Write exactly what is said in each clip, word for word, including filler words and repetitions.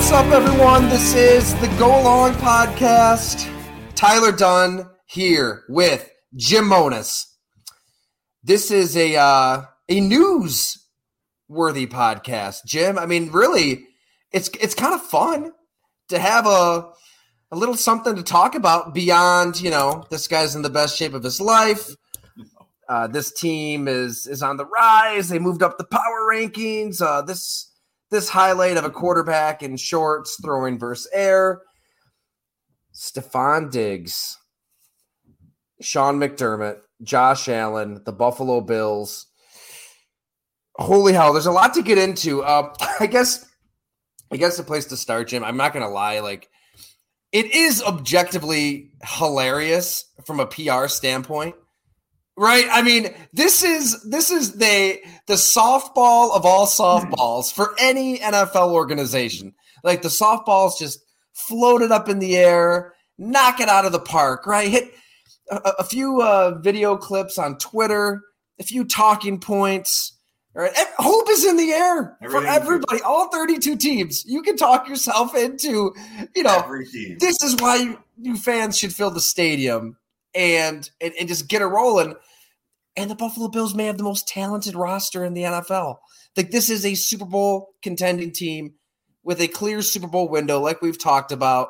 What's up, everyone? This is the Go Long Podcast. Tyler Dunn here with Jim Monos. This is a uh, a news-worthy podcast, Jim. I mean, really, it's it's kind of fun to have a a little something to talk about beyond, you know, this guy's in the best shape of his life. Uh, this team is is on the rise. They moved up the power rankings. Uh, this. This highlight of a quarterback in shorts throwing versus air. Stefon Diggs, Sean McDermott, Josh Allen, the Buffalo Bills. Holy hell, there's a lot to get into. Uh, I guess I guess the place to start, Jim, I'm not going to lie. Like, it is objectively hilarious from a P R standpoint. Right, I mean, this is this is the the softball of all softballs for any N F L organization. Like, the softball's just floated up in the air, knock it out of the park. Right, hit a, a few uh, video clips on Twitter, a few talking points. Right, and hope is in the air Everything for everybody, all thirty-two teams. You can talk yourself into, you know, every team. This is why you, you fans should fill the stadium and and, and just get a rolling. And the Buffalo Bills may have the most talented roster in the N F L. Like, this is a Super Bowl contending team with a clear Super Bowl window, like we've talked about.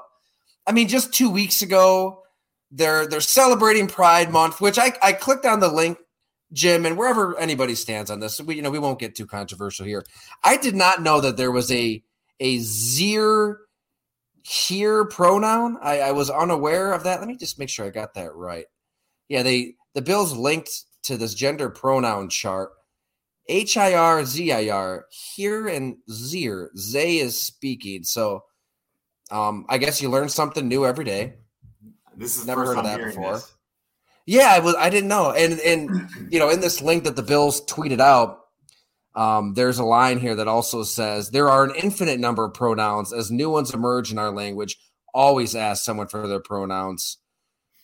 I mean, just two weeks ago, they're they're celebrating Pride Month, which I, I clicked on the link, Jim, and wherever anybody stands on this, we you know we won't get too controversial here. I did not know that there was a a zir here pronoun. I, I was unaware of that. Let me just make sure I got that right. Yeah, they the Bills linked to this gender pronoun chart, H I R Z I R, here and zir, zay is speaking. So um, I guess you learn something new every day. This is never heard of that before. This. Yeah, I was. I didn't know. And, and you know, in this link that the Bills tweeted out, um, there's a line here that also says, there are an infinite number of pronouns. As new ones emerge in our language, always ask someone for their pronouns.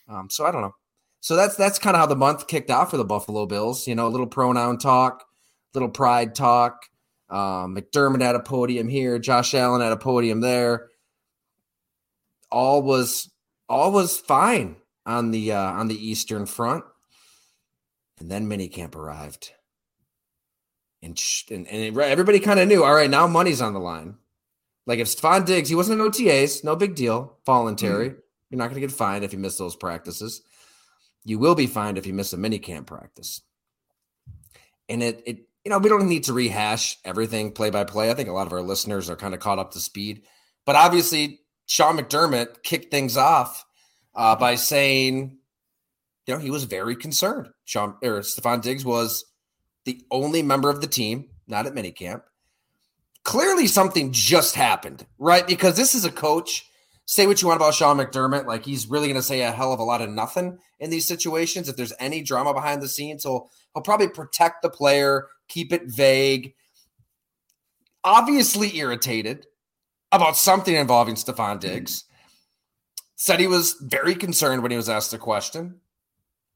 Um, so I don't know. So that's that's kind of how the month kicked off for the Buffalo Bills. You know, a little pronoun talk, little pride talk. Um, McDermott at a podium here, Josh Allen at a podium there. All was all was fine on the uh, on the Eastern Front, and then minicamp arrived, and sh- and, and it, everybody kind of knew. All right, now money's on the line. Like, if Stefon Diggs, he wasn't in O T As, no big deal, voluntary. Mm-hmm. You're not going to get fined if you miss those practices. You will be fined if you miss a minicamp practice. And it, it, you know, we don't need to rehash everything play by play. I think a lot of our listeners are kind of caught up to speed. But obviously, Sean McDermott kicked things off uh, by saying, you know, he was very concerned. Sean or Stefon Diggs was the only member of the team not at minicamp. Clearly, something just happened, right? Because this is a coach. Say what you want about Sean McDermott. Like, he's really going to say a hell of a lot of nothing in these situations. If there's any drama behind the scenes, he'll, he'll probably protect the player, keep it vague. Obviously irritated about something involving Stefon Diggs. Mm-hmm. Said he was very concerned when he was asked the question.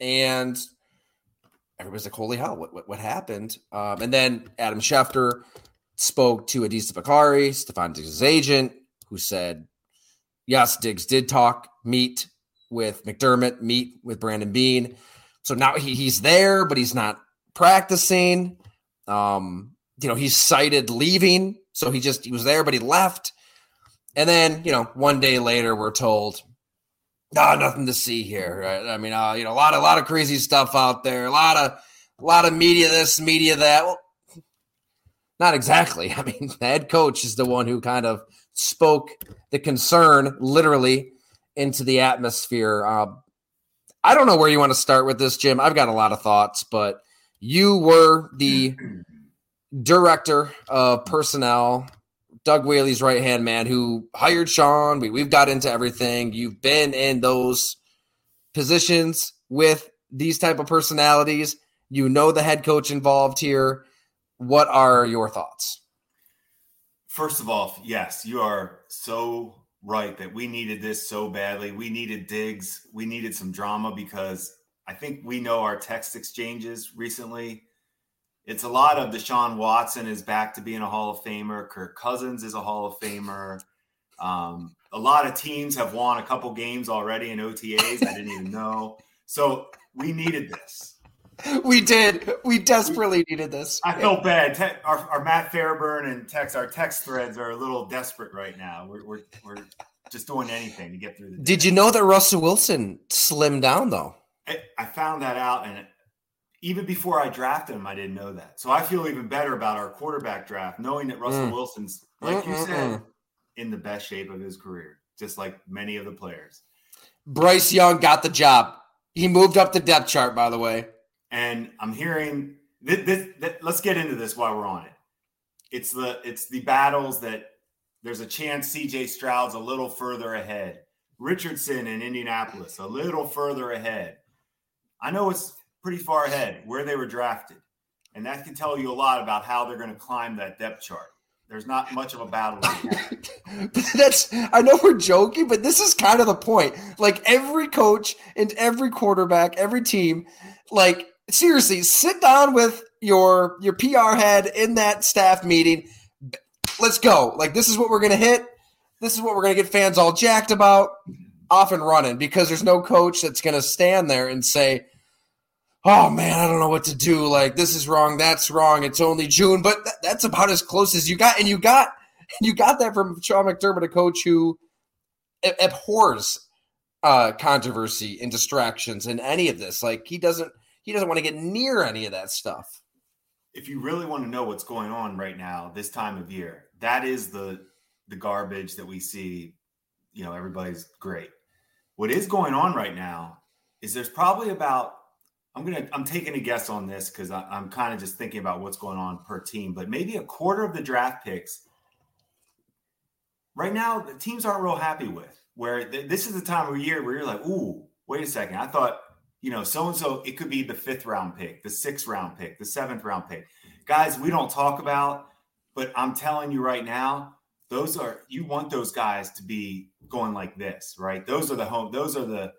And everybody's like, holy hell, what, what, what happened? Um, and then Adam Schefter spoke to Adisa Bakari, Stefon Diggs' agent, who said, yes, Diggs did talk, meet with McDermott, meet with Brandon Bean. So now he, he's there, but he's not practicing. Um, you know, he's cited leaving. So he just, he was there, but he left. And then, you know, one day later, we're told, ah, oh, nothing to see here. Right? I mean, uh, you know, a lot, a lot of crazy stuff out there. A lot of, a lot of media this, media that. Well, not exactly. I mean, the head coach is the one who kind of spoke the concern literally into the atmosphere. Uh, I don't know where you want to start with this, Jim. I've got a lot of thoughts, but you were the director of personnel, Doug Whaley's right-hand man who hired Sean. We, we've got into everything. You've been in those positions with these type of personalities. You know the head coach involved here. What are your thoughts? First of all, yes, you are so right that we needed this so badly. We needed Diggs. We needed some drama because I think we know our text exchanges recently. It's a lot of Deshaun Watson is back to being a Hall of Famer. Kirk Cousins is a Hall of Famer. Um, a lot of teams have won a couple games already in O T As. I didn't even know. So we needed this. We did. We desperately we, needed this. I felt bad. Te- our, our Matt Fairburn and text, our text threads are a little desperate right now. We're we're, we're just doing anything to get through the day. Did you know that Russell Wilson slimmed down, though? I, I found that out, and even before I drafted him, I didn't know that. So I feel even better about our quarterback draft, knowing that Russell mm. Wilson's, like Mm-mm-mm. you said, in the best shape of his career, just like many of the players. Bryce Young got the job. He moved up the depth chart, by the way. And I'm hearing this, this, this, let's get into this while we're on it. It's the it's the battles that there's a chance C J Stroud's a little further ahead. Richardson in Indianapolis, a little further ahead. I know it's pretty far ahead where they were drafted. And that can tell you a lot about how they're going to climb that depth chart. There's not much of a battle. That's, I know we're joking, but this is kind of the point. Like every coach and every quarterback, every team, like, seriously, sit down with your your P R head in that staff meeting. Let's go. Like, this is what we're going to hit. This is what we're going to get fans all jacked about. Off and running, because there's no coach that's going to stand there and say, oh, man, I don't know what to do. Like, this is wrong. That's wrong. It's only June. But th- that's about as close as you got. And you got you got that from Sean McDermott, a coach who abhors uh, controversy and distractions and any of this. Like, he doesn't. He doesn't want to get near any of that stuff. If you really want to know what's going on right now, this time of year, that is the the garbage that we see. You know, everybody's great. What is going on right now is there's probably about, I'm going to, I'm taking a guess on this because I'm kind of just thinking about what's going on per team, but maybe a quarter of the draft picks right now, the teams aren't real happy with, where th- this is the time of year where you're like, ooh, wait a second. I thought, you know, so-and-so, it could be the fifth round pick, the sixth round pick, the seventh round pick. Guys, we don't talk about, but I'm telling you right now, those are, you want those guys to be going like this, right? Those are the home, those are the,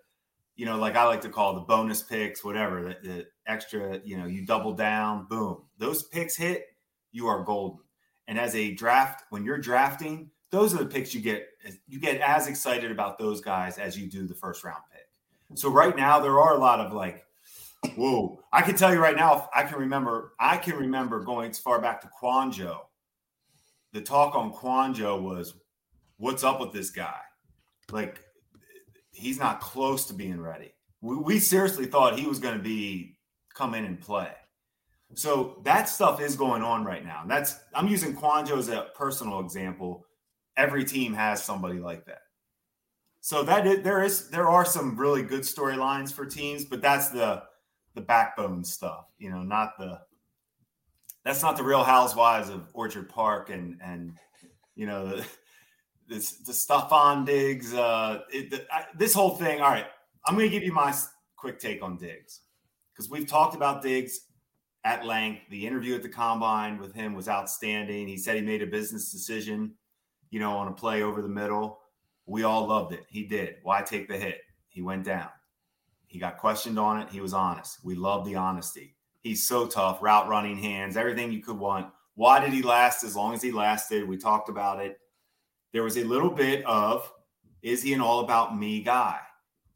you know, like I like to call the bonus picks, whatever, the, the extra, you know, you double down, boom. Those picks hit, you are golden. And as a draft, when you're drafting, those are the picks you get, you get as excited about those guys as you do the first round pick. So right now there are a lot of like, whoa, I can tell you right now, I can remember, I can remember going as far back to Quanjo. The talk on Quanjo was, what's up with this guy? Like, he's not close to being ready. We, we seriously thought he was going to be come in and play. So that stuff is going on right now. That's, I'm using Quanjo as a personal example. Every team has somebody like that. So that is, there is there are some really good storylines for teams, but that's the the backbone stuff, you know, not the that's not the Real Housewives of Orchard Park and and you know the the, the Stefon Diggs. Uh, it, the, I, this whole thing. All right, I'm going to give you my quick take on Diggs because we've talked about Diggs at length. The interview at the combine with him was outstanding. He said he made a business decision, you know, on a play over the middle. We all loved it. He did. Why take the hit? He went down. He got questioned on it. He was honest. We love the honesty. He's so tough. Route running, hands, everything you could want. Why did he last as long as he lasted? We talked about it. There was a little bit of, is he an all about me guy?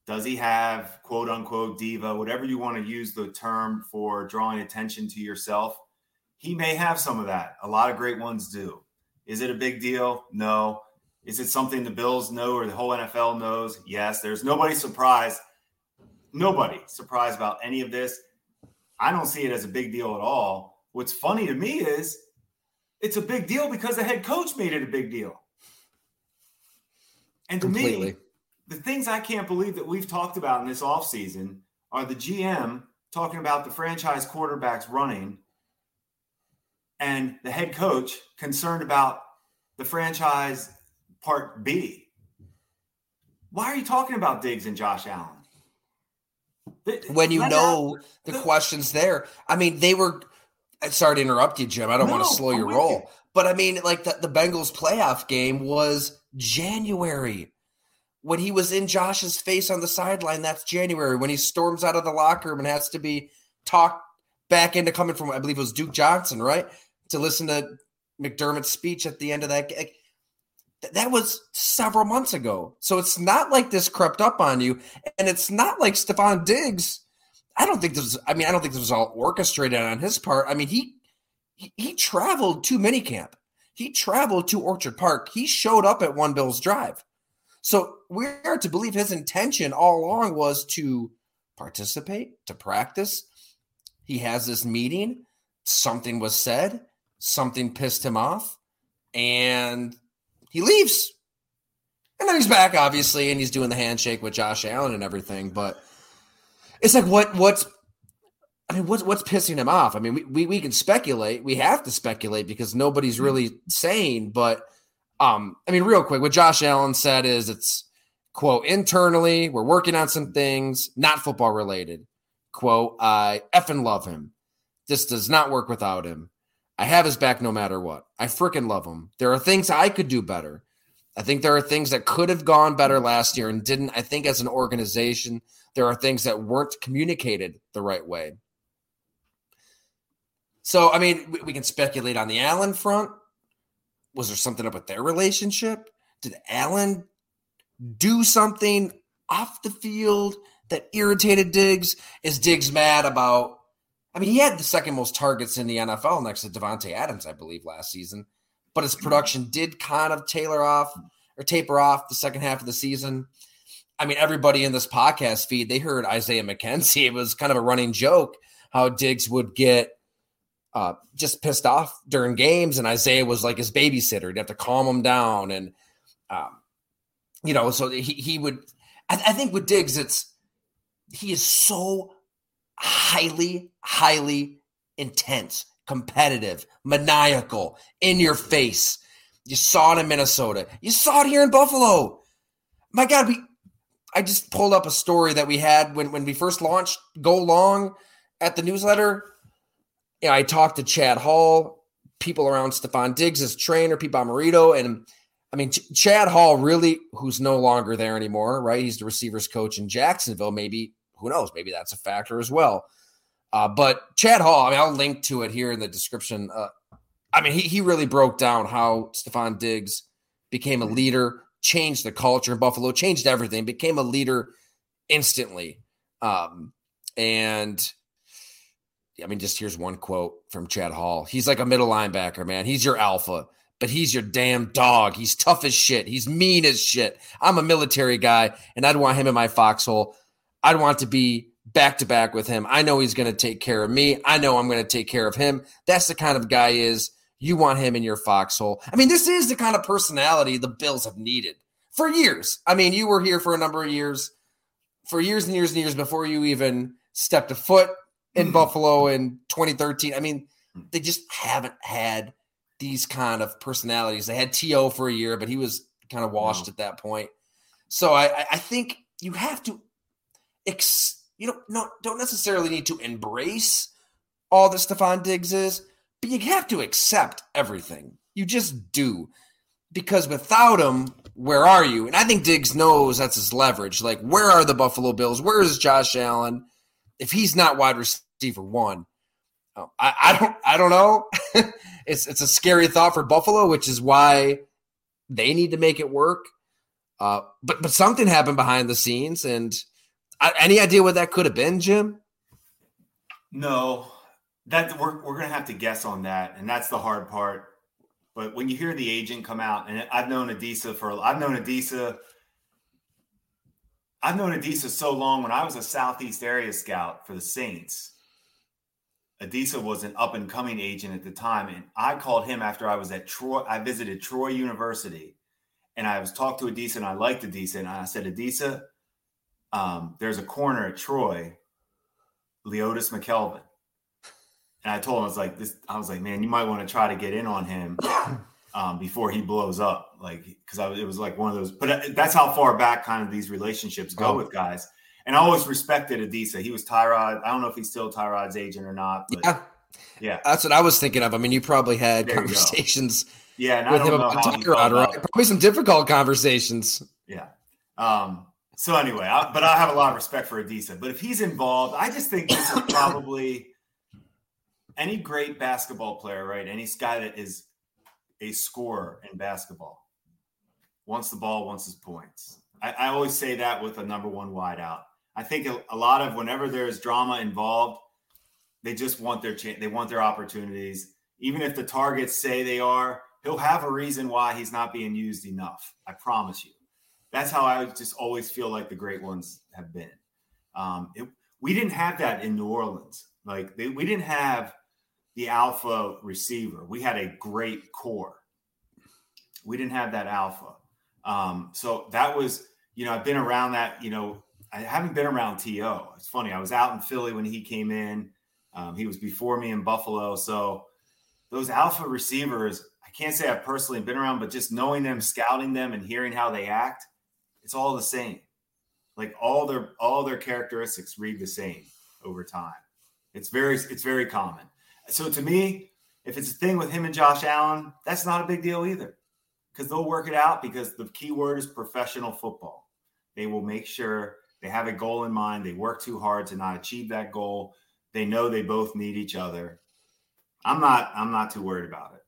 Does he have quote unquote diva, whatever you want to use the term for drawing attention to yourself? He may have some of that. A lot of great ones do. Is it a big deal? No. Is it something the Bills know or the whole N F L knows? Yes, there's nobody surprised. Nobody surprised about any of this. I don't see it as a big deal at all. What's funny to me is it's a big deal because the head coach made it a big deal. And to Completely. me, the things I can't believe that we've talked about in this offseason are the G M talking about the franchise quarterbacks running and the head coach concerned about the franchise part B. Why are you talking about Diggs and Josh Allen? When you Let know out. the questions there. I mean, they were – sorry to interrupt you, Jim. I don't no, want to slow I'm your roll. You. But, I mean, like the, the Bengals playoff game was January. When he was in Josh's face on the sideline, that's January. When he storms out of the locker room and has to be talked back into coming from – I believe it was Duke Johnson, right? To listen to McDermott's speech at the end of that game. Th- that was several months ago. So it's not like this crept up on you. And it's not like Stefon Diggs. I don't think this was, I mean, I don't think this was all orchestrated on his part. I mean, he, he, he traveled to minicamp. He traveled to Orchard Park. He showed up at One Bills Drive. So we are to believe his intention all along was to participate, to practice. He has this meeting. Something was said. Something pissed him off. And he leaves. And then he's back, obviously, and he's doing the handshake with Josh Allen and everything. But it's like, what, what's, I mean, what's, what's pissing him off? I mean, we, we, we can speculate. We have to speculate because nobody's really sane. But, um, I mean, real quick, what Josh Allen said is it's, quote, internally, we're working on some things, not football related. Quote, I effing love him. This does not work without him. I have his back no matter what. I freaking love him. There are things I could do better. I think there are things that could have gone better last year and didn't. I think as an organization, there are things that weren't communicated the right way. So, I mean, we can speculate on the Allen front. Was there something up with their relationship? Did Allen do something off the field that irritated Diggs? Is Diggs mad about, I mean, he had the second most targets in the N F L next to Devontae Adams, I believe, last season. But his production did kind of tailor off or taper off the second half of the season. I mean, everybody in this podcast feed, they heard Isaiah McKenzie. It was kind of a running joke how Diggs would get Uh, just pissed off during games, and Isaiah was like his babysitter. He'd have to calm him down, and um, you know, so he he would. I, I think with Diggs, it's he is so highly, highly intense, competitive, maniacal, in your face. You saw it in Minnesota. You saw it here in Buffalo. My God, we. I just pulled up a story that we had when when we first launched Go Long at the newsletter. You know, I talked to Chad Hall, people around Stefon Diggs, his trainer, Pete Bomarito, and I mean, Ch- Chad Hall really, who's no longer there anymore, right? He's the receivers coach in Jacksonville. Maybe, who knows, maybe that's a factor as well. Uh, but Chad Hall, I mean, I'll link to it here in the description. Uh, I mean, he he really broke down how Stefon Diggs became a leader, changed the culture in Buffalo, changed everything, became a leader instantly. Um, and... I mean, just here's one quote from Chad Hall. He's like a middle linebacker, man. He's your alpha, but he's your damn dog. He's tough as shit. He's mean as shit. I'm a military guy, and I'd want him in my foxhole. I'd want to be back-to-back with him. I know he's going to take care of me. I know I'm going to take care of him. That's the kind of guy is you want him in your foxhole. I mean, this is the kind of personality the Bills have needed for years. I mean, you were here for a number of years, for years and years and years before you even stepped a foot in Buffalo in twenty thirteen. I mean, they just haven't had these kind of personalities. They had T O for a year, but he was kind of washed wow. at that point. So I, I think you have to, ex, you know, no, don't necessarily need to embrace all that Stefon Diggs is, but you have to accept everything. You just do. Because without him, where are you? And I think Diggs knows that's his leverage. Like, where are the Buffalo Bills? Where is Josh Allen? If he's not wide receiver one, oh, I, I don't I don't know. it's it's a scary thought for Buffalo, which is why they need to make it work. Uh, but but something happened behind the scenes, and I, any idea what that could have been, Jim? No, that we're we're gonna have to guess on that, and that's the hard part. But when you hear the agent come out, and I've known Adisa for I've known Adisa. I've known Adisa so long. When I was a Southeast area scout for the Saints, Adisa was an up-and-coming agent at the time, and I called him after I was at Troy. I visited Troy University, and I was talked to Adisa, and I liked Adisa, and I said, Adisa, um, there's a corner at Troy, Leotis McKelvin, and I told him, I was like, this. I was like, man, you might want to try to get in on him. Um, before he blows up, like, because it was like one of those, but that's how far back kind of these relationships go oh. with guys. And I always respected Adisa. He was Tyrod. I don't know if he's still Tyrod's agent or not. But yeah. yeah. That's what I was thinking of. I mean, you probably had there conversations yeah, and with I don't him know about Tyrod, right? Up. Probably some difficult conversations. Yeah. Um, so anyway, I, but I have a lot of respect for Adisa. But if he's involved, I just think this is probably any great basketball player, right? Any guy that is a scorer in basketball wants the ball, wants his points. I, I always say that with a number one wide out. I think a, a lot of whenever there's drama involved, they just want their chance. They want their opportunities. Even if the targets say they are, he'll have a reason why he's not being used enough. I promise you. That's how I just always feel like the great ones have been. Um, it, we didn't have that in New Orleans. Like they, we didn't have the alpha receiver. We had a great core. We didn't have that alpha. Um, so that was, you know, I've been around that, you know, I haven't been around T O. It's funny. I was out in Philly when he came in. Um, he was before me in Buffalo. So those alpha receivers, I can't say I've personally been around, but just knowing them, scouting them, and hearing how they act, it's all the same. Like all their all their characteristics read the same over time. It's very it's very common. So to me, if it's a thing with him and Josh Allen, that's not a big deal either, because they'll work it out, because the key word is professional football. They will make sure they have a goal in mind. They work too hard to not achieve that goal. They know they both need each other. I'm not I'm not too worried about it.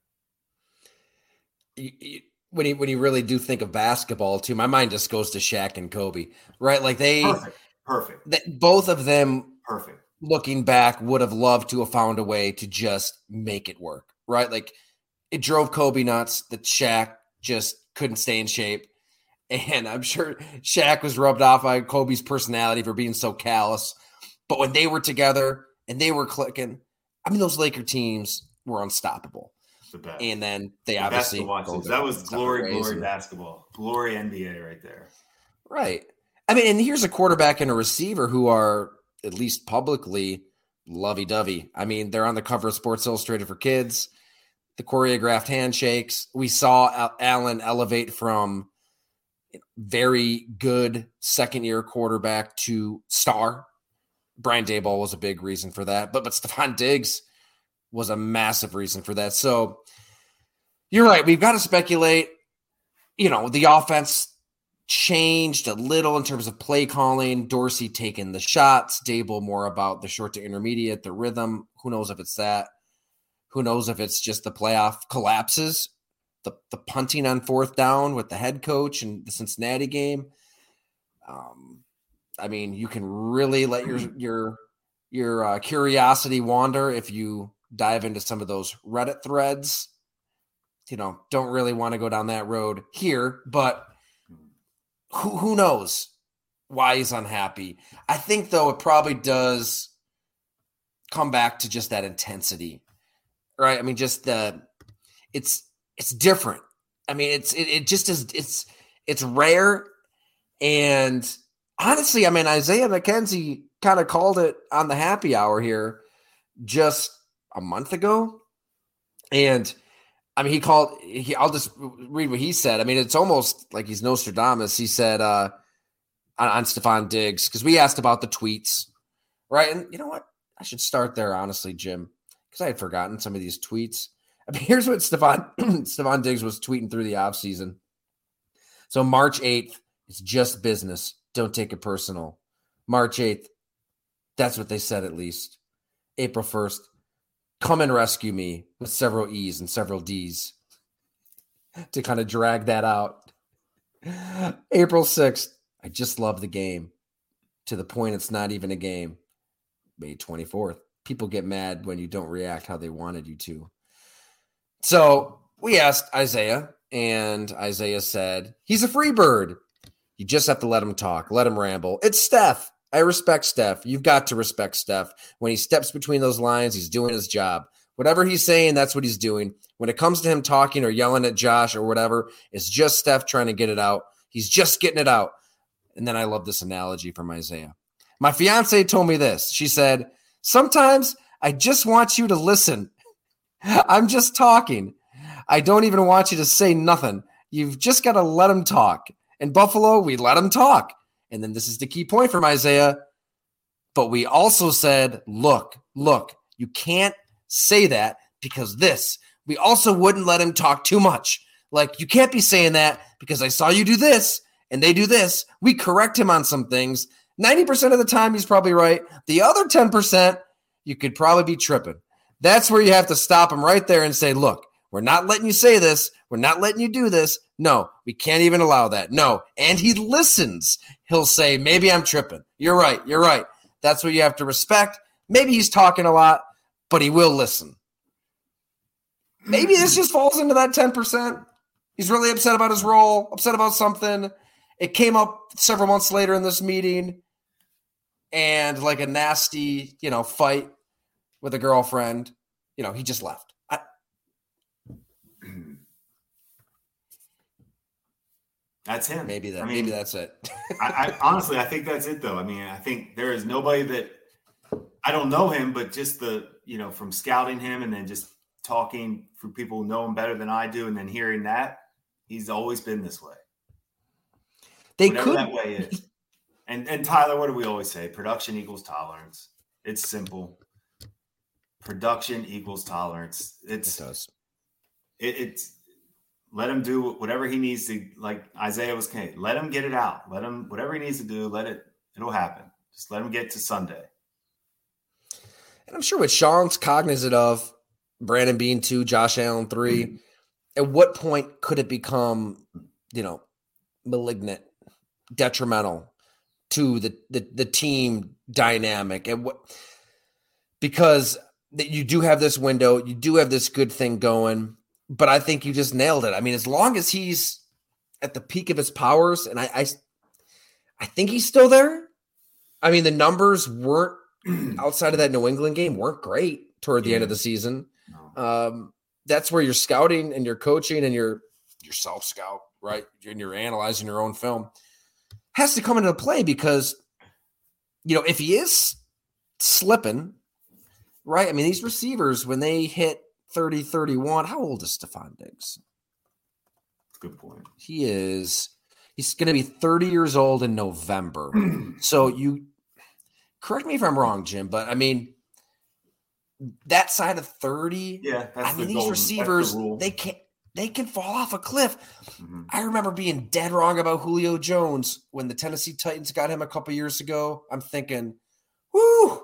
When you, when you really do think of basketball, too, my mind just goes to Shaq and Kobe, right? Like they – Perfect. Perfect. They, both of them – Perfect. Looking back, would have loved to have found a way to just make it work, right? Like it drove Kobe nuts that Shaq just couldn't stay in shape. And I'm sure Shaq was rubbed off by Kobe's personality for being so callous. But when they were together and they were clicking, I mean, those Laker teams were unstoppable. The best. And then they the obviously – That was glory, glory basketball. Glory N B A right there. Right. I mean, and here's a quarterback and a receiver who are, at least publicly, lovey-dovey. I mean, they're on the cover of Sports Illustrated for Kids. The choreographed handshakes. We saw Allen elevate from very good second-year quarterback to star. Brian Daboll was a big reason for that, but but Stefon Diggs was a massive reason for that. So you're right. We've got to speculate. You know, the offense changed a little in terms of play calling. Dorsey taking the shots. Daboll more about the short to intermediate, the rhythm. Who knows if it's that? Who knows if it's just the playoff collapses, the, the punting on fourth down with the head coach and the Cincinnati game. Um, I mean, you can really let your your your uh, curiosity wander if you dive into some of those Reddit threads. You know, don't really want to go down that road here, but who who knows why he's unhappy? I think, though, it probably does come back to just that intensity. Right. I mean, just the it's it's different. I mean, it's it, it just is. It's it's rare. And honestly, I mean, Isaiah McKenzie kind of called it on the happy hour here just a month ago. And I mean, he called he I'll just read what he said. I mean, it's almost like he's Nostradamus. He said uh, on, on Stefon Diggs, because we asked about the tweets. Right. And you know what? I should start there, honestly, Jim, because I had forgotten some of these tweets. I mean, here's what Stefon, Stefon Diggs was tweeting through the offseason. So March eighth, it's just business. Don't take it personal. March eighth, that's what they said at least. April first, come and rescue me, with several E's and several D's to kind of drag that out. April sixth, I just love the game to the point it's not even a game. May twenty-fourth. People get mad when you don't react how they wanted you to. So we asked Isaiah, and Isaiah said, he's a free bird. You just have to let him talk, let him ramble. It's Steph. I respect Steph. You've got to respect Steph. When he steps between those lines, he's doing his job. Whatever he's saying, that's what he's doing. When it comes to him talking or yelling at Josh or whatever, it's just Steph trying to get it out. He's just getting it out. And then I love this analogy from Isaiah. My fiance told me this. She said, sometimes I just want you to listen. I'm just talking. I don't even want you to say nothing. You've just got to let them talk. In Buffalo, we let them talk. And then this is the key point from Isaiah. But we also said, look, look, you can't say that because this. We also wouldn't let him talk too much. Like, you can't be saying that because I saw you do this and they do this. We correct him on some things. ninety percent of the time, he's probably right. The other ten percent, you could probably be tripping. That's where you have to stop him right there and say, look, We're not letting you say this. We're not letting you do this. No, we can't even allow that. No. And he listens. He'll say, maybe I'm tripping. You're right. You're right. That's what you have to respect. Maybe he's talking a lot, but he will listen. Maybe this just falls into that ten percent. He's really upset about his role, upset about something. It came up several months later in this meeting, and like a nasty, you know, fight with a girlfriend, you know, he just left. I... That's him. Maybe that. I mean, maybe that's it. I, I honestly, I think that's it, though. I mean, I think there is nobody that I don't know him, but just the, you know, from scouting him and then just talking for people who know him better than I do, and then hearing that, he's always been this way. They Whatever could. That way is. And and Tyler, what do we always say? Production equals tolerance. It's simple. Production equals tolerance. It's, it does. It, it's let him do whatever he needs to. Like Isaiah was saying, let him get it out. Let him whatever he needs to do. Let it. It'll happen. Just let him get to Sunday. And I'm sure what Sean's cognizant of, Brandon Bean two, Josh Allen three. Mm-hmm. At what point could it become, you know, malignant, detrimental to the, the, the team dynamic? And what, because that you do have this window, you do have this good thing going, but I think you just nailed it. I mean, as long as he's at the peak of his powers, and I, I, I think he's still there. I mean, the numbers weren't outside of that New England game weren't great toward the yeah. end of the season. No. Um, that's where you're scouting and you're coaching and you're your self scout, right? And you're analyzing your own film. Has to come into play because, you know, if he is slipping, right? I mean, these receivers, when they hit thirty, thirty-one, how old is Stefon Diggs? Good point. He is, he's going to be thirty years old in November. So you, correct me if I'm wrong, Jim, but I mean, that side of thirty, yeah, that's I mean, the these golden, receivers, the they can't, They can fall off a cliff. Mm-hmm. I remember being dead wrong about Julio Jones when the Tennessee Titans got him a couple years ago. I'm thinking, whoo,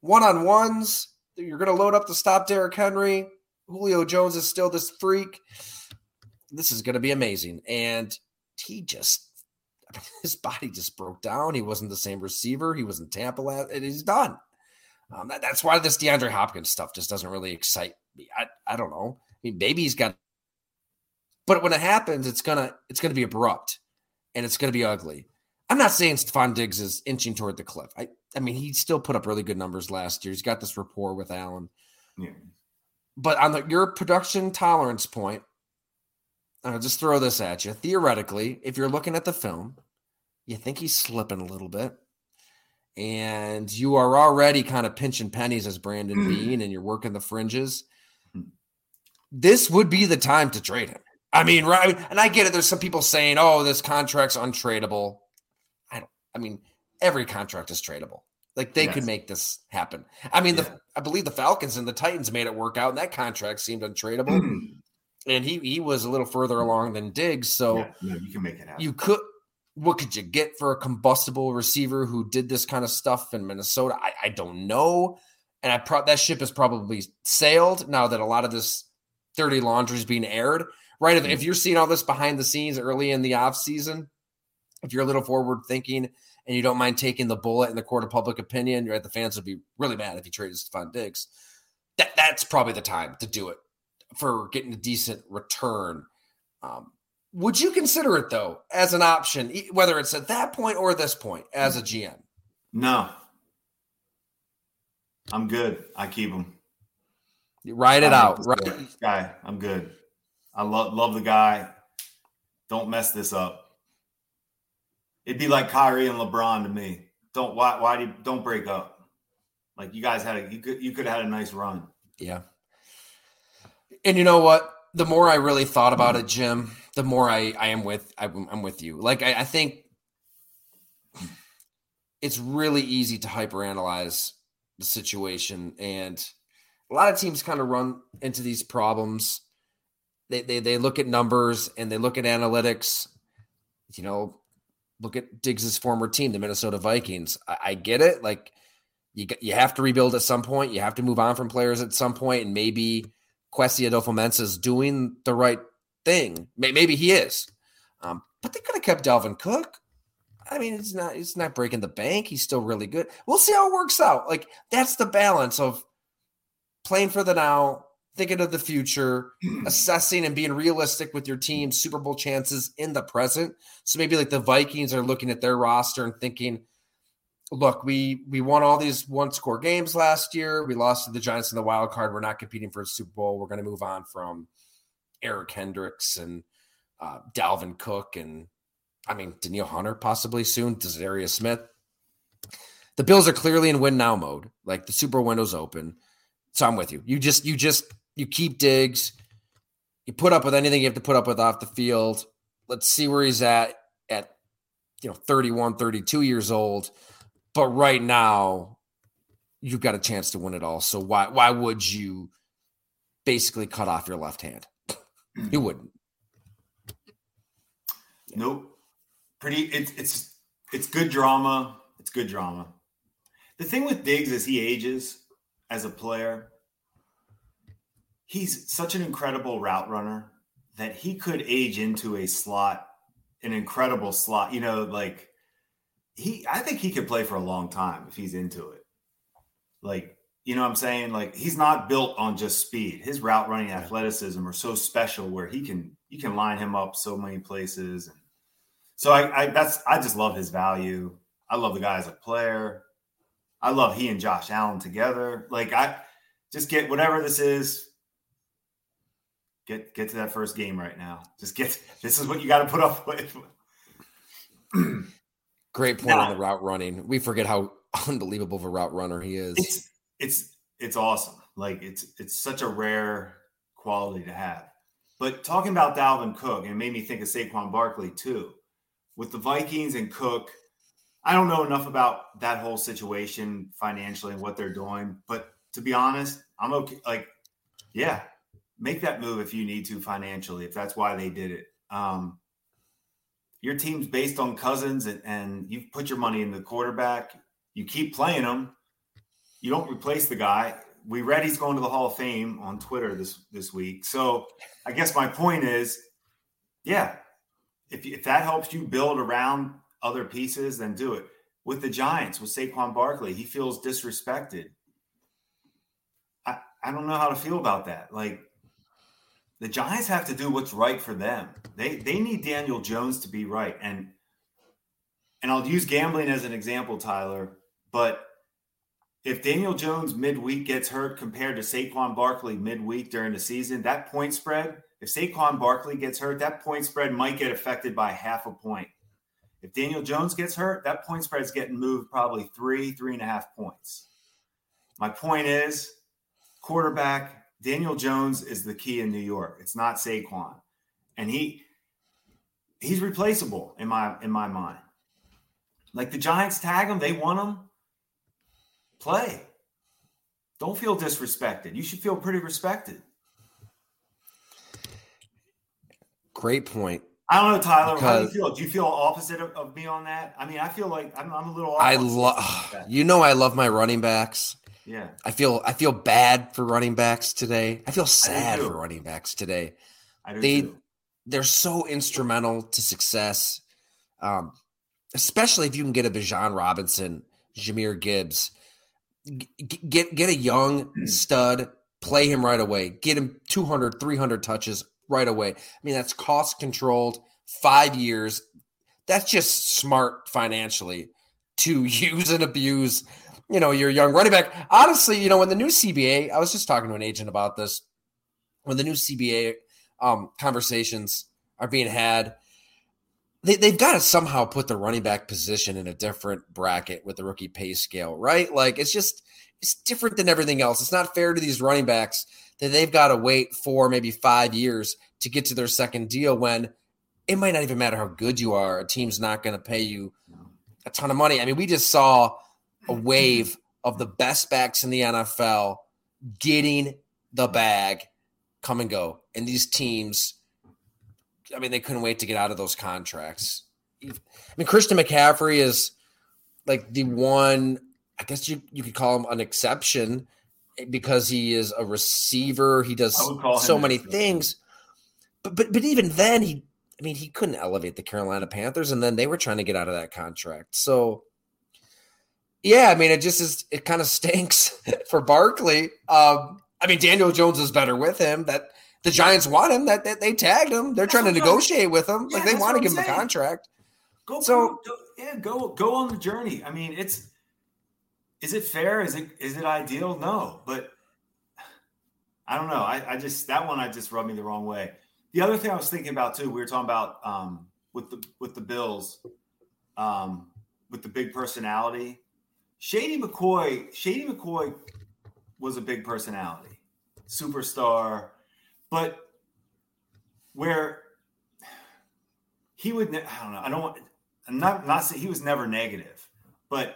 one-on-ones. You're going to load up to stop Derrick Henry. Julio Jones is still this freak. This is going to be amazing. And he just, I mean, his body just broke down. He wasn't the same receiver. He was in Tampa last, and he's done. Um, that, that's why this DeAndre Hopkins stuff just doesn't really excite me. I, I don't know. I mean, maybe he's got But when it happens, it's gonna it's gonna be abrupt, and it's gonna be ugly. I'm not saying Stefon Diggs is inching toward the cliff. I I mean, he still put up really good numbers last year. He's got this rapport with Allen. Yeah. But on the, your production tolerance point, I'll just throw this at you. Theoretically, if you're looking at the film, you think he's slipping a little bit, and you are already kind of pinching pennies as Brandon Bean, and you're working the fringes. This would be the time to trade him. I mean, right, and I get it. There's some people saying, "Oh, this contract's untradeable." I don't. I mean, every contract is tradable. Like they yes. could make this happen. I mean, yeah. the, I believe the Falcons and the Titans made it work out, and that contract seemed untradeable. Mm-hmm. And he he was a little further along than Diggs, so yeah, yeah, you can make it happen. You could. What could you get for a combustible receiver who did this kind of stuff in Minnesota? I, I don't know, and I pro- that ship has probably sailed now that a lot of this dirty laundry is being aired. Right, if, if you're seeing all this behind the scenes early in the off season, if you're a little forward thinking and you don't mind taking the bullet in the court of public opinion, right, the fans would be really mad if you traded Stefon Diggs. That that's probably the time to do it for getting a decent return. Um, would you consider it though as an option, whether it's at that point or this point as a G M? No, I'm good. I keep him. You ride it I out, right? Guy, I'm good. I love love the guy. Don't mess this up. It'd be like Kyrie and LeBron to me. Don't why why do you, don't break up? Like you guys had a you could you could have had a nice run. Yeah. And you know what? The more I really thought about it, Jim, the more I, I am with I'm, I'm with you. Like I, I think it's really easy to hyperanalyze the situation, and a lot of teams kind of run into these problems. They, they they look at numbers and they look at analytics. You know, look at Diggs' former team, the Minnesota Vikings. I, I get it. Like you you have to rebuild at some point. You have to move on from players at some point, and maybe Kwesi Adolfo-Mensa's doing the right thing. Maybe he is. Um, but they could have kept Dalvin Cook. I mean, it's not it's not breaking the bank. He's still really good. We'll see how it works out. Like, that's the balance of playing for the now, thinking of the future, assessing and being realistic with your team's Super Bowl chances in the present. So maybe like the Vikings are looking at their roster and thinking, look, we we won all these one-score games last year. We lost to the Giants in the wild card. We're not competing for a Super Bowl. We're going to move on from Eric Hendricks and uh, Dalvin Cook and, I mean, Danielle Hunter possibly soon, Desaria Smith. The Bills are clearly in win-now mode. Like, the Super Bowl window's open. So I'm with you. You just, you just, you keep Diggs. You put up with anything you have to put up with off the field. Let's see where he's at at, you know, thirty-one, thirty-two years old. But right now, you've got a chance to win it all. So why why would you basically cut off your left hand? You wouldn't. Yeah. Nope. Pretty. It's it's it's good drama. It's good drama. The thing with Diggs is he ages as a player. He's such an incredible route runner that he could age into a slot, an incredible slot. You know, like. He, I think he could play for a long time if he's into it. Like, you know what I'm saying? Like, he's not built on just speed. His route running and athleticism are so special where he can, you can line him up so many places. And so I, I, that's, I just love his value. I love the guy as a player. I love he and Josh Allen together. Like, I just get whatever this is. Get, get to that first game right now. Just get, this is what you got to put up with. Great point nah. on the route running. We forget how unbelievable of a route runner he is. It's it's it's awesome. Like, it's it's such a rare quality to have. But talking about Dalvin Cook, it made me think of Saquon Barkley too. With the Vikings and Cook, I don't know enough about that whole situation financially and what they're doing. But to be honest, I'm okay. Like, yeah, make that move if you need to financially, if that's why they did it. Um, Your team's based on Cousins, and, and you put your money in the quarterback. You keep playing him. You don't replace the guy. We read he's going to the Hall of Fame on Twitter this, this week. So I guess my point is, yeah, if, if that helps you build around other pieces, then do it. With the Giants, with Saquon Barkley, he feels disrespected. I, I don't know how to feel about that. Like, the Giants have to do what's right for them. They they need Daniel Jones to be right. And and I'll use gambling as an example, Tyler, but if Daniel Jones midweek gets hurt compared to Saquon Barkley midweek during the season, that point spread, if Saquon Barkley gets hurt, that point spread might get affected by half a point. If Daniel Jones gets hurt, that point spread's getting moved probably three, three and a half points. My point is, quarterback, Daniel Jones is the key in New York. It's not Saquon. And he he's replaceable in my in my mind. Like, the Giants tag him, they want him. Play. Don't feel disrespected. You should feel pretty respected. Great point. I don't know, Tyler. How do you feel? Do you feel opposite of, of me on that? I mean, I feel like I'm, I'm a little opposite. I love you know I love my running backs. Yeah, I feel I feel bad for running backs today. I feel sad I for running backs today. I do they too. They're so instrumental to success, um, especially if you can get a Bijan Robinson, Jahmyr Gibbs, G- get get a young mm-hmm. stud, play him right away, get him two hundred, three hundred touches right away. I mean, that's cost controlled, five years. That's just smart financially to use and abuse. You know, your young running back. Honestly, you know, when the new C B A, I was just talking to an agent about this. When the new C B A um, conversations are being had, they, they've got to somehow put the running back position in a different bracket with the rookie pay scale, right? Like, it's just, it's different than everything else. It's not fair to these running backs that they've got to wait for maybe five years to get to their second deal when it might not even matter how good you are. A team's not going to pay you a ton of money. I mean, we just saw a wave of the best backs in the N F L getting the bag, come and go. And these teams, I mean, they couldn't wait to get out of those contracts. I mean, Christian McCaffrey is like the one, I guess you, you could call him an exception because he is a receiver. He does so many things. But, but but even then, he I mean, he couldn't elevate the Carolina Panthers, and then they were trying to get out of that contract. So, yeah, I mean, it just is – it kind of stinks for Barkley. Um, I mean, Daniel Jones is better with him. That the Giants want him. That, that they tagged him. They're that's trying to negotiate I'm, with him. Yeah, like, they want to give him a contract. Go, so, go, yeah, go go on the journey. I mean, it's – is it fair? Is it is it ideal? No. But I don't know. I, I just – that one I just rubbed me the wrong way. The other thing I was thinking about, too, we were talking about um, with the with the Bills, um, with the big personality. Shady McCoy, Shady McCoy was a big personality, superstar, but where he would, ne- I don't know, I don't want, I'm not, not saying he was never negative, but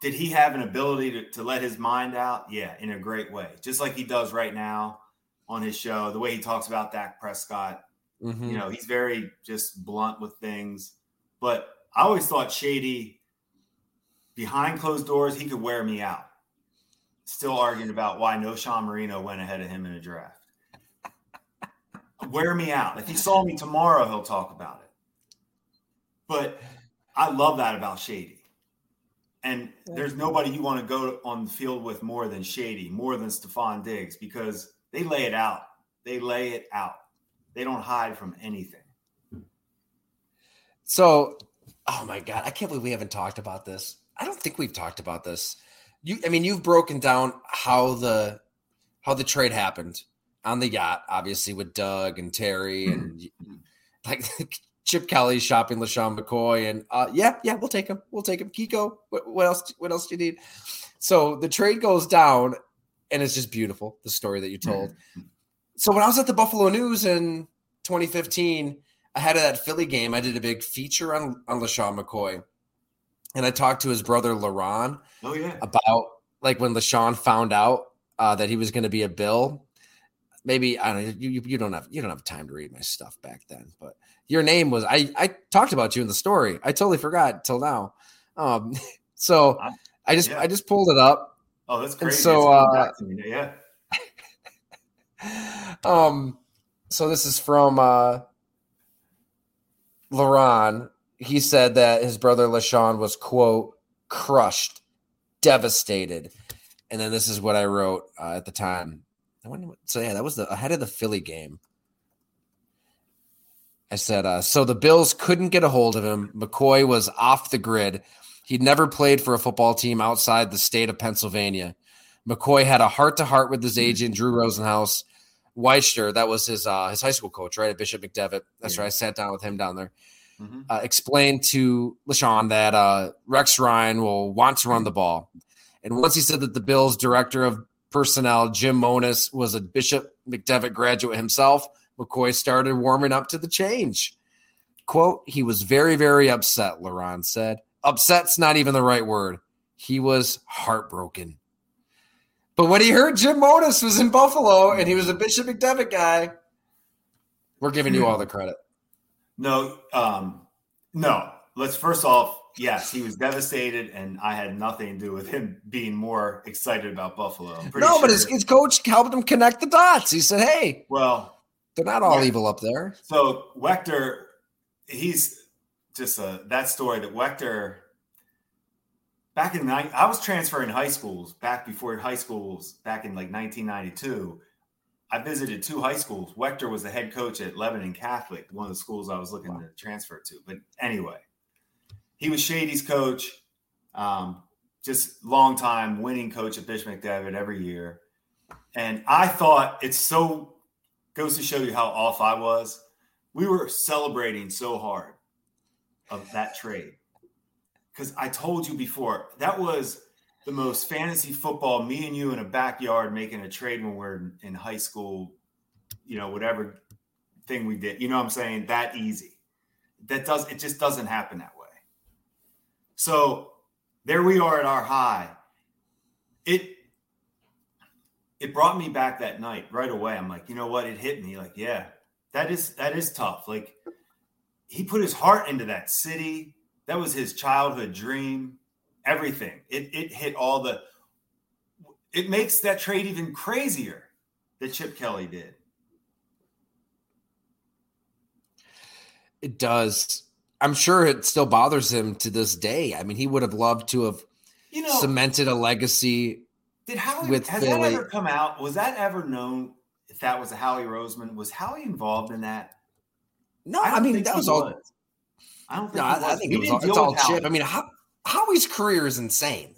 did he have an ability to, to let his mind out? Yeah, in a great way, just like he does right now. On his show, the way he talks about Dak Prescott, mm-hmm. you know, he's very just blunt with things. But I always thought Shady, behind closed doors, he could wear me out. Still arguing about why no Sean Marino went ahead of him in a draft. Wear me out. If he saw me tomorrow, he'll talk about it. But I love that about Shady. And there's nobody you want to go on the field with more than Shady, more than Stefon Diggs, because they lay it out. They lay it out. They don't hide from anything. So, oh my God, I can't believe we haven't talked about this. I don't think we've talked about this. You, I mean, you've broken down how the how the trade happened on the yacht, obviously with Doug and Terry and like Chip Kelly shopping LeSean McCoy and uh, yeah, yeah, we'll take him. We'll take him. Kiko, what, what else? What else do you need? So the trade goes down. And it's just beautiful, the story that you told. So when I was at the Buffalo News in twenty fifteen, ahead of that Philly game, I did a big feature on, on LeSean McCoy. And I talked to his brother, LaRon, oh, yeah. about like when LeSean found out uh, that he was going to be a Bill. Maybe, I don't know, you, you, you don't have you don't have time to read my stuff back then. But your name was, I, I talked about you in the story. I totally forgot till now. Um, so I, I just yeah. I just pulled it up. Oh, that's crazy. And so, uh, yeah. um, so this is from uh, LaRon. He said that his brother LeSean was, quote, crushed, devastated. And then this is what I wrote uh, at the time. I wonder what, so, yeah, that was the ahead of the Philly game. I said, uh, so the Bills couldn't get a hold of him. McCoy was off the grid. He'd never played for a football team outside the state of Pennsylvania. McCoy had a heart-to-heart with his agent, Drew Rosenhaus. Weister, that was his uh, his high school coach, right, at Bishop McDevitt. That's yeah. right. I sat down with him down there. Mm-hmm. Uh, explained to LeSean that uh, Rex Ryan will want to run the ball. And once he said that the Bills' director of personnel, Jim Monos, was a Bishop McDevitt graduate himself, McCoy started warming up to the change. Quote, he was very, very upset, LaRon said. Upset's not even the right word. He was heartbroken. But when he heard Jim Monos was in Buffalo and he was a Bishop McDevitt guy, we're giving you all the credit. No, um, no. Let's first off, yes, he was devastated, and I had nothing to do with him being more excited about Buffalo. I'm pretty no, sure. But his, his coach helped him connect the dots. He said, hey, well, they're not all yeah. evil up there. So Wechter, he's – Just uh, that story that Wechter back in nine, I was transferring high schools back before high schools back in like nineteen ninety-two. I visited two high schools. Wechter was the head coach at Lebanon Catholic, one of the schools I was looking wow. to transfer to. But anyway, he was Shady's coach, um, just longtime winning coach at Bishop McDevitt every year. And I thought it's so goes to show you how off I was. We were celebrating so hard of that trade, because I told you before, that was the most fantasy football, me and you in a backyard making a trade when we're in high school, you know, whatever thing we did, you know what I'm saying? That easy. That does, it just doesn't happen that way. So there we are at our high. It, it brought me back that night right away. I'm like, you know what? It hit me like, yeah, that is, that is tough. Like, he put his heart into that city. That was his childhood dream. Everything. It it hit all the it makes that trade even crazier that Chip Kelly did. It does. I'm sure it still bothers him to this day. I mean, he would have loved to have you know, cemented a legacy. Did Howie, with has Philly. That ever come out? Was that ever known if that was a Howie Roseman? Was Howie involved in that? No, I, I mean, that was, was all. I don't think no, I think it was all, it's all Chip. Howie. I mean, How, Howie's career is insane.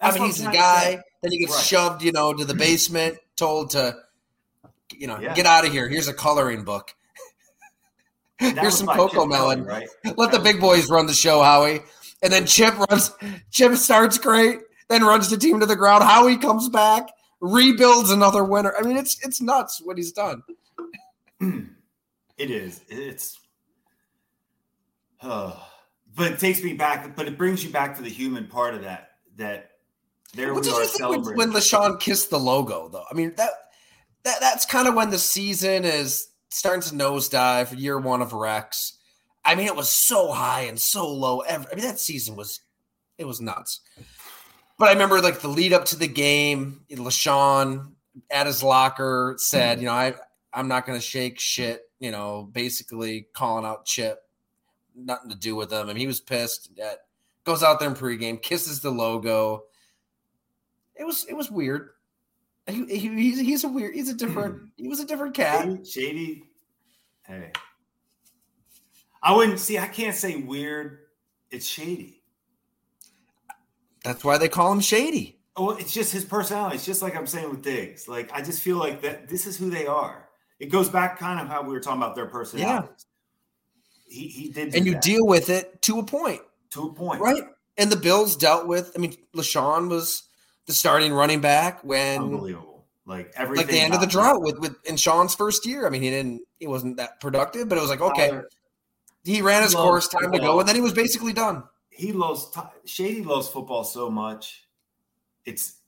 That's I mean, he's a guy, then he gets right. shoved, you know, to the basement, told to, you know, yeah. get out of here. Here's a coloring book. Here's some cocoa melon. Right? Let the big boys run the show, Howie. And then Chip runs. Chip starts great, then runs the team to the ground. Howie comes back, rebuilds another winner. I mean, it's it's nuts what he's done. It is. It's. Oh. But it takes me back. But it brings you back to the human part of that. That there what we did are you think when, when LeSean kissed the logo, though? I mean that that that's kind of when the season is. Starting to nosedive year one of Rex. I mean, it was so high and so low. Every, I mean, that season was, it was nuts. But I remember like the lead up to the game, LeSean at his locker said, you know, I, I'm not going to shake shit, you know, basically calling out Chip, nothing to do with him. And he was pissed at, goes out there in pregame, kisses the logo. It was, it was weird. He, he, he's, he's a weird, he's a different, he was a different cat. Shady, shady. Hey, I wouldn't see, I can't say weird. It's shady. That's why they call him Shady. Oh, it's just his personality. It's just like I'm saying with Diggs. Like, I just feel like that this is who they are. It goes back kind of how we were talking about their personalities. Yeah. He, he did. And you that. deal with it to a point. To a point. Right. And the Bills dealt with, I mean, LeSean was the starting running back when unbelievable, like everything, like the end of the drought with, with in Sean's first year. I mean, he didn't, he wasn't that productive, but it was like, okay, Tyler, he ran his he course, time football. to go, and then he was basically done. He loves Shady loves football so much, it's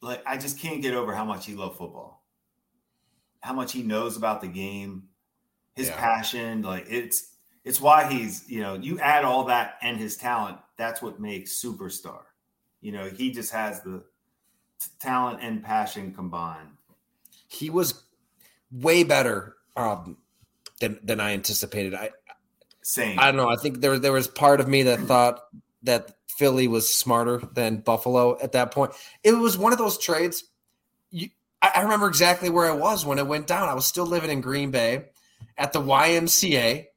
like I just can't get over how much he loves football, how much he knows about the game, his yeah. passion. Like it's it's why he's you know you add all that and his talent. That's what makes superstar. You know, he just has the t- talent and passion combined. He was way better um, than than I anticipated. I Same. I don't know. I think there there was part of me that thought that Philly was smarter than Buffalo at that point. It was one of those trades. You, I, I remember exactly where I was when it went down. I was still living in Green Bay at the Y M C A,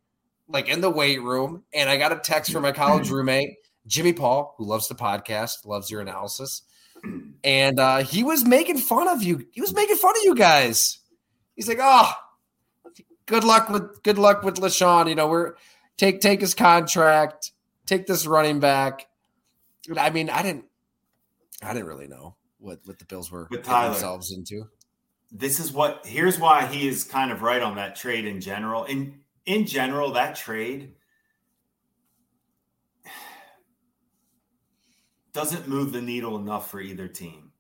like in the weight room, and I got a text from my college roommate, Jimmy Paul, who loves the podcast, loves your analysis. And uh, he was making fun of you. He was making fun of you guys. He's like, oh, good luck with good luck with LeSean. You know, we're take take his contract, take this running back. I mean, I didn't I didn't really know what, what the Bills were getting themselves into. This is what here's why he is kind of right on that trade in general. In in general, that trade doesn't move the needle enough for either team.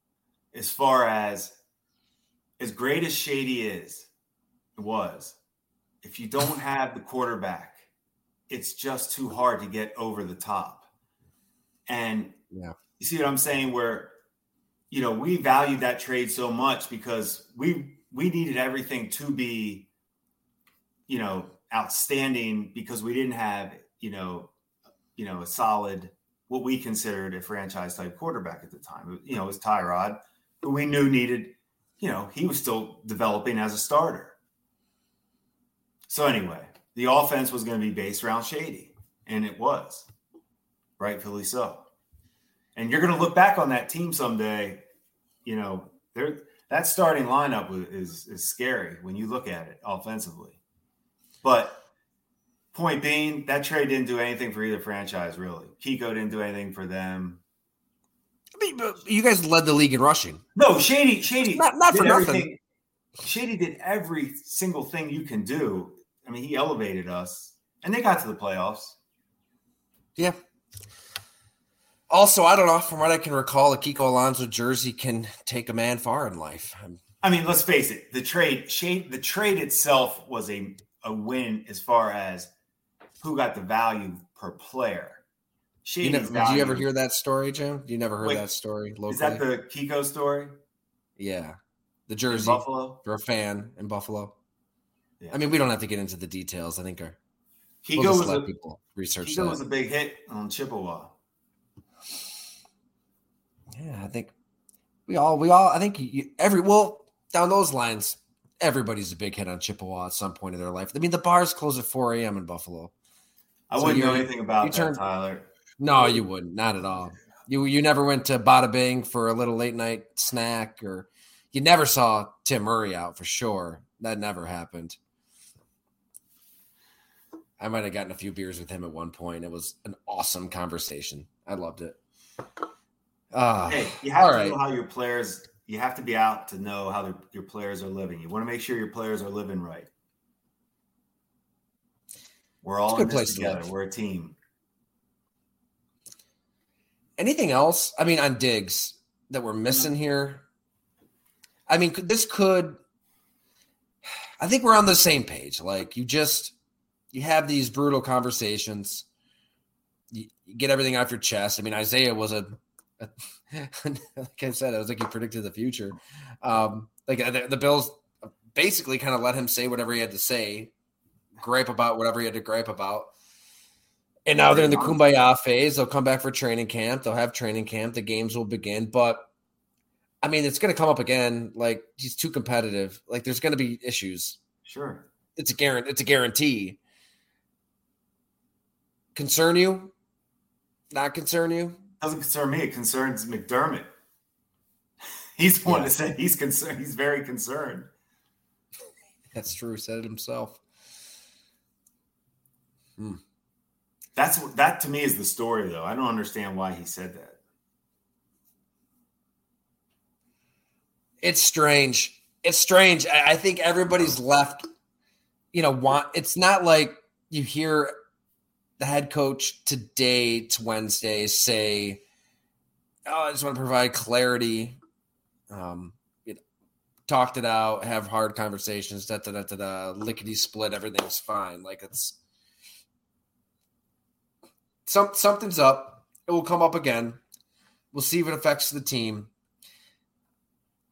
As far as, as great as Shady is, was, if you don't have the quarterback, it's just too hard to get over the top. And yeah. you see what I'm saying? Where, you know, we valued that trade so much because we, we needed everything to be, you know, outstanding because we didn't have, you know, you know, a solid, what we considered a franchise type quarterback at the time. You know, it was Tyrod, who we knew needed, you know, he was still developing as a starter. So anyway, the offense was going to be based around Shady, and it was, rightfully so. And you're going to look back on that team someday, you know, there that starting lineup is is scary when you look at it offensively. But point being, that trade didn't do anything for either franchise, really. Kiko didn't do anything for them. I mean, but you guys led the league in rushing. No, Shady, Shady, not, not for nothing. Everything. Shady did every single thing you can do. I mean, he elevated us, and they got to the playoffs. Yeah. Also, I don't know, from what I can recall, a Kiko Alonso jersey can take a man far in life. I'm... I mean, let's face it, the trade, Shady, the trade itself was a a win as far as who got the value per player. Shady's you never, did you ever hear that story, Jim? You never heard Wait, that story locally? Is that the Kiko story? Yeah. The jersey in Buffalo. For a fan in Buffalo. Yeah. I mean, we don't have to get into the details. I think our Kiko we'll was, a, people research Kiko was a big hit on Chippewa. Yeah, I think we all, we all, I think you, every, well, down those lines, everybody's a big hit on Chippewa at some point in their life. I mean, the bars close at four a.m. in Buffalo. I so wouldn't know anything about that, turned, Tyler. No, you wouldn't. Not at all. You you never went to Bada Bing for a little late night snack, or you never saw Tim Murray out for sure. That never happened. I might have gotten a few beers with him at one point. It was an awesome conversation. I loved it. Uh, hey, you have to right. know how your players – you have to be out to know how the, your players are living. You want to make sure your players are living right. We're all in this together. To We're a team. Anything else? I mean, on Diggs that we're missing here. I mean, this could. I think we're on the same page. Like you just, you have these brutal conversations. You, you get everything off your chest. I mean, Isaiah was a, a like I said, I was like he predicted the future. Um, like the, the Bills basically kind of let him say whatever he had to say, gripe about whatever he had to gripe about. And now they're in the kumbaya phase. They'll come back for training camp. They'll have training camp. The games will begin. But, I mean, it's going to come up again. Like, he's too competitive. Like, there's going to be issues. Sure. It's a guarantee. It's a guarantee. Concern you? Not concern you? Doesn't concern me. It concerns McDermott. He's the one yeah. that said he's concerned. He's very concerned. That's true. He said it himself. Hmm. That's that to me is the story, though. I don't understand why he said that. It's strange. It's strange. I, I think everybody's left, you know, want it's not like you hear the head coach today, it's Wednesday, say, oh, I just want to provide clarity. Um, you know, talked it out, have hard conversations, da da da da da, lickety split, everything's fine. Like it's Some, something's up. It will come up again. We'll see if it affects the team.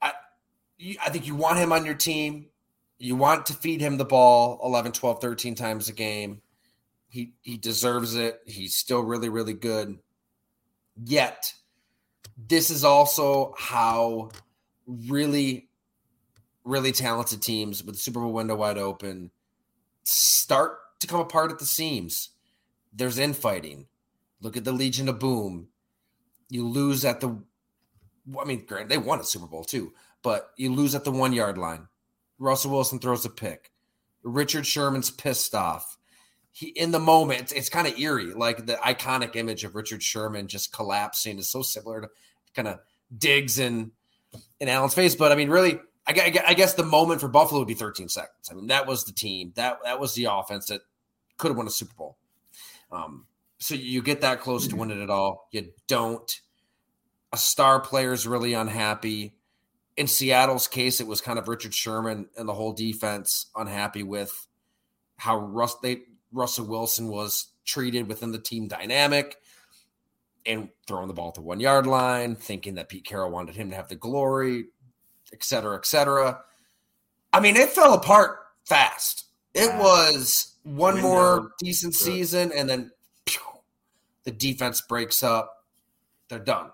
I I think you want him on your team. You want to feed him the ball eleven, twelve, thirteen times a game. He he deserves it. He's still really, really good. Yet, this is also how really, really talented teams with the Super Bowl window wide open start to come apart at the seams. There's infighting. Look at the Legion of Boom. You lose at the – I mean, granted, they won a Super Bowl too, but you lose at the one-yard line. Russell Wilson throws a pick. Richard Sherman's pissed off. He in the moment, it's, it's kind of eerie. Like the iconic image of Richard Sherman just collapsing is so similar to kind of Diggs in, in Allen's face. But, I mean, really, I, I guess the moment for Buffalo would be thirteen seconds. I mean, that was the team. That, that was the offense that could have won a Super Bowl. Um, so you get that close to winning it all. You don't. A star player is really unhappy. In Seattle's case, it was kind of Richard Sherman and the whole defense unhappy with how Russ, they, Russell Wilson was treated within the team dynamic and throwing the ball at the one-yard line, thinking that Pete Carroll wanted him to have the glory, et cetera, et cetera. I mean, it fell apart fast. It wow. was... One Window. more decent season, and then pew, the defense breaks up. They're done.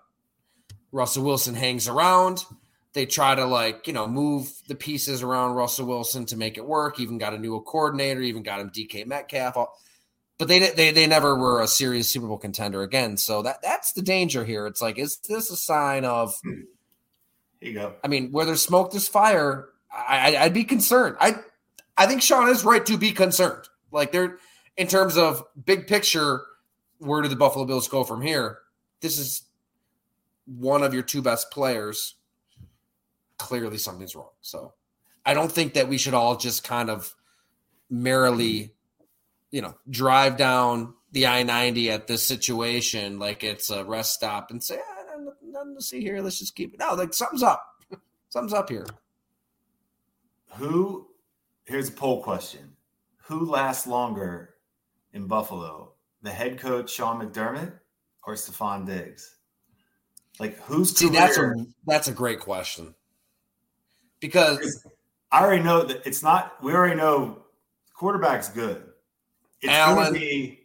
Russell Wilson hangs around. They try to, like, you know, move the pieces around Russell Wilson to make it work. Even got a new coordinator, even got him D K Metcalf. But they they they never were a serious Super Bowl contender again. So that that's the danger here. It's like, is this a sign of – Here you go. I mean, where there's smoke, there's fire. I, I, I'd be concerned. I, I think Sean is right to be concerned. Like, they're in terms of big picture, where do the Buffalo Bills go from here? This is one of your two best players. Clearly something's wrong. So I don't think that we should all just kind of merrily, you know, drive down the I ninety at this situation like it's a rest stop and say, ah, nothing to see here. Let's just keep it. No, like something's up. Something's up here. Who? Here's a poll question. Who lasts longer in Buffalo, the head coach Sean McDermott or Stefon Diggs? Like, who's See, career... that's a that's a great question. because I already know that it's not. We already know quarterback's good. It's Allen be,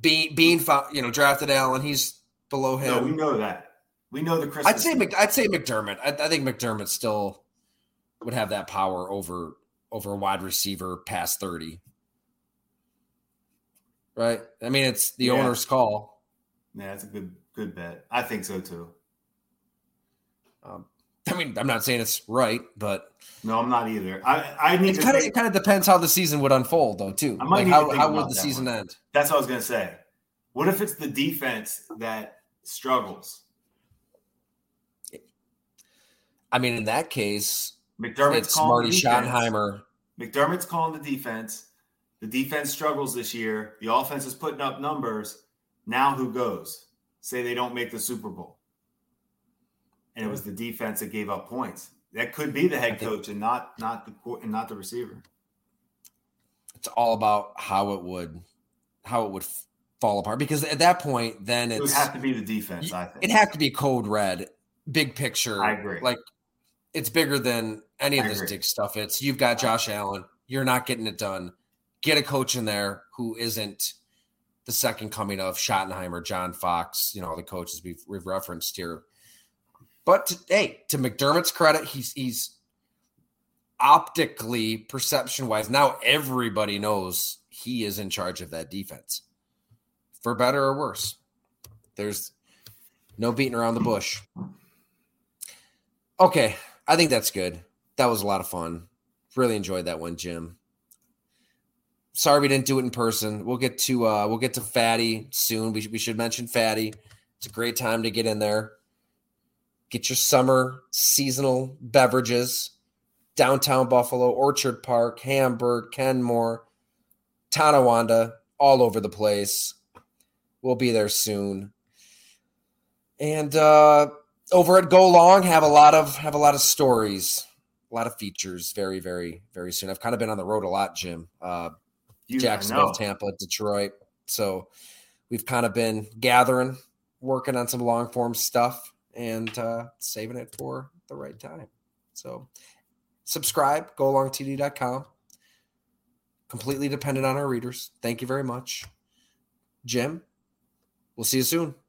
Bean, Bean, you know, drafted Allen. He's below him. No, we know that. We know the Christmas. I'd say Mc, I'd say McDermott. I, I think McDermott still would have that power over over a wide receiver past thirty. Right? I mean, it's the yeah. owner's call. Yeah, that's a good good bet. I think so too. Um, I mean, I'm not saying it's right, but no, I'm not either. I, I need it to. Kind of, it kind of depends how the season would unfold, though. Too. I might like need how to think how would the season one. End? That's what I was gonna say. What if it's the defense that struggles? I mean, in that case, McDermott's it's Marty Schottenheimer. McDermott's calling the defense. The defense struggles this year. The offense is putting up numbers. Now who goes? Say they don't make the Super Bowl. And it was the defense that gave up points. That could be the head coach and not not the and not the receiver. It's all about how it would how it would fall apart. Because at that point, then it's, it would have to be the defense, I think. It'd have to be code red, big picture. I agree. Like, it's bigger than any of I this agree. Dick stuff. It's you've got Josh Allen. You're not getting it done. Get a coach in there who isn't the second coming of Schottenheimer, John Fox, you know, the coaches we've, we've referenced here. But to, hey, to McDermott's credit, he's he's optically, perception-wise, now everybody knows he is in charge of that defense, for better or worse. There's no beating around the bush. Okay, I think that's good. That was a lot of fun. Really enjoyed that one, Jim. Sorry we didn't do it in person. We'll get to uh, we'll get to Fatty soon. We, we should mention Fatty. It's a great time to get in there. Get your summer seasonal beverages. Downtown Buffalo, Orchard Park, Hamburg, Kenmore, Tonawanda, all over the place. We'll be there soon. And uh, over at Go Long, have a lot of have a lot of stories, a lot of features. Very, very, very soon. I've kind of been on the road a lot, Jim. Uh, You Jacksonville, Tampa, Detroit. So we've kind of been gathering, working on some long form stuff and uh, saving it for the right time. So subscribe, go long t d dot com. Completely dependent on our readers. Thank you very much. Jim, we'll see you soon.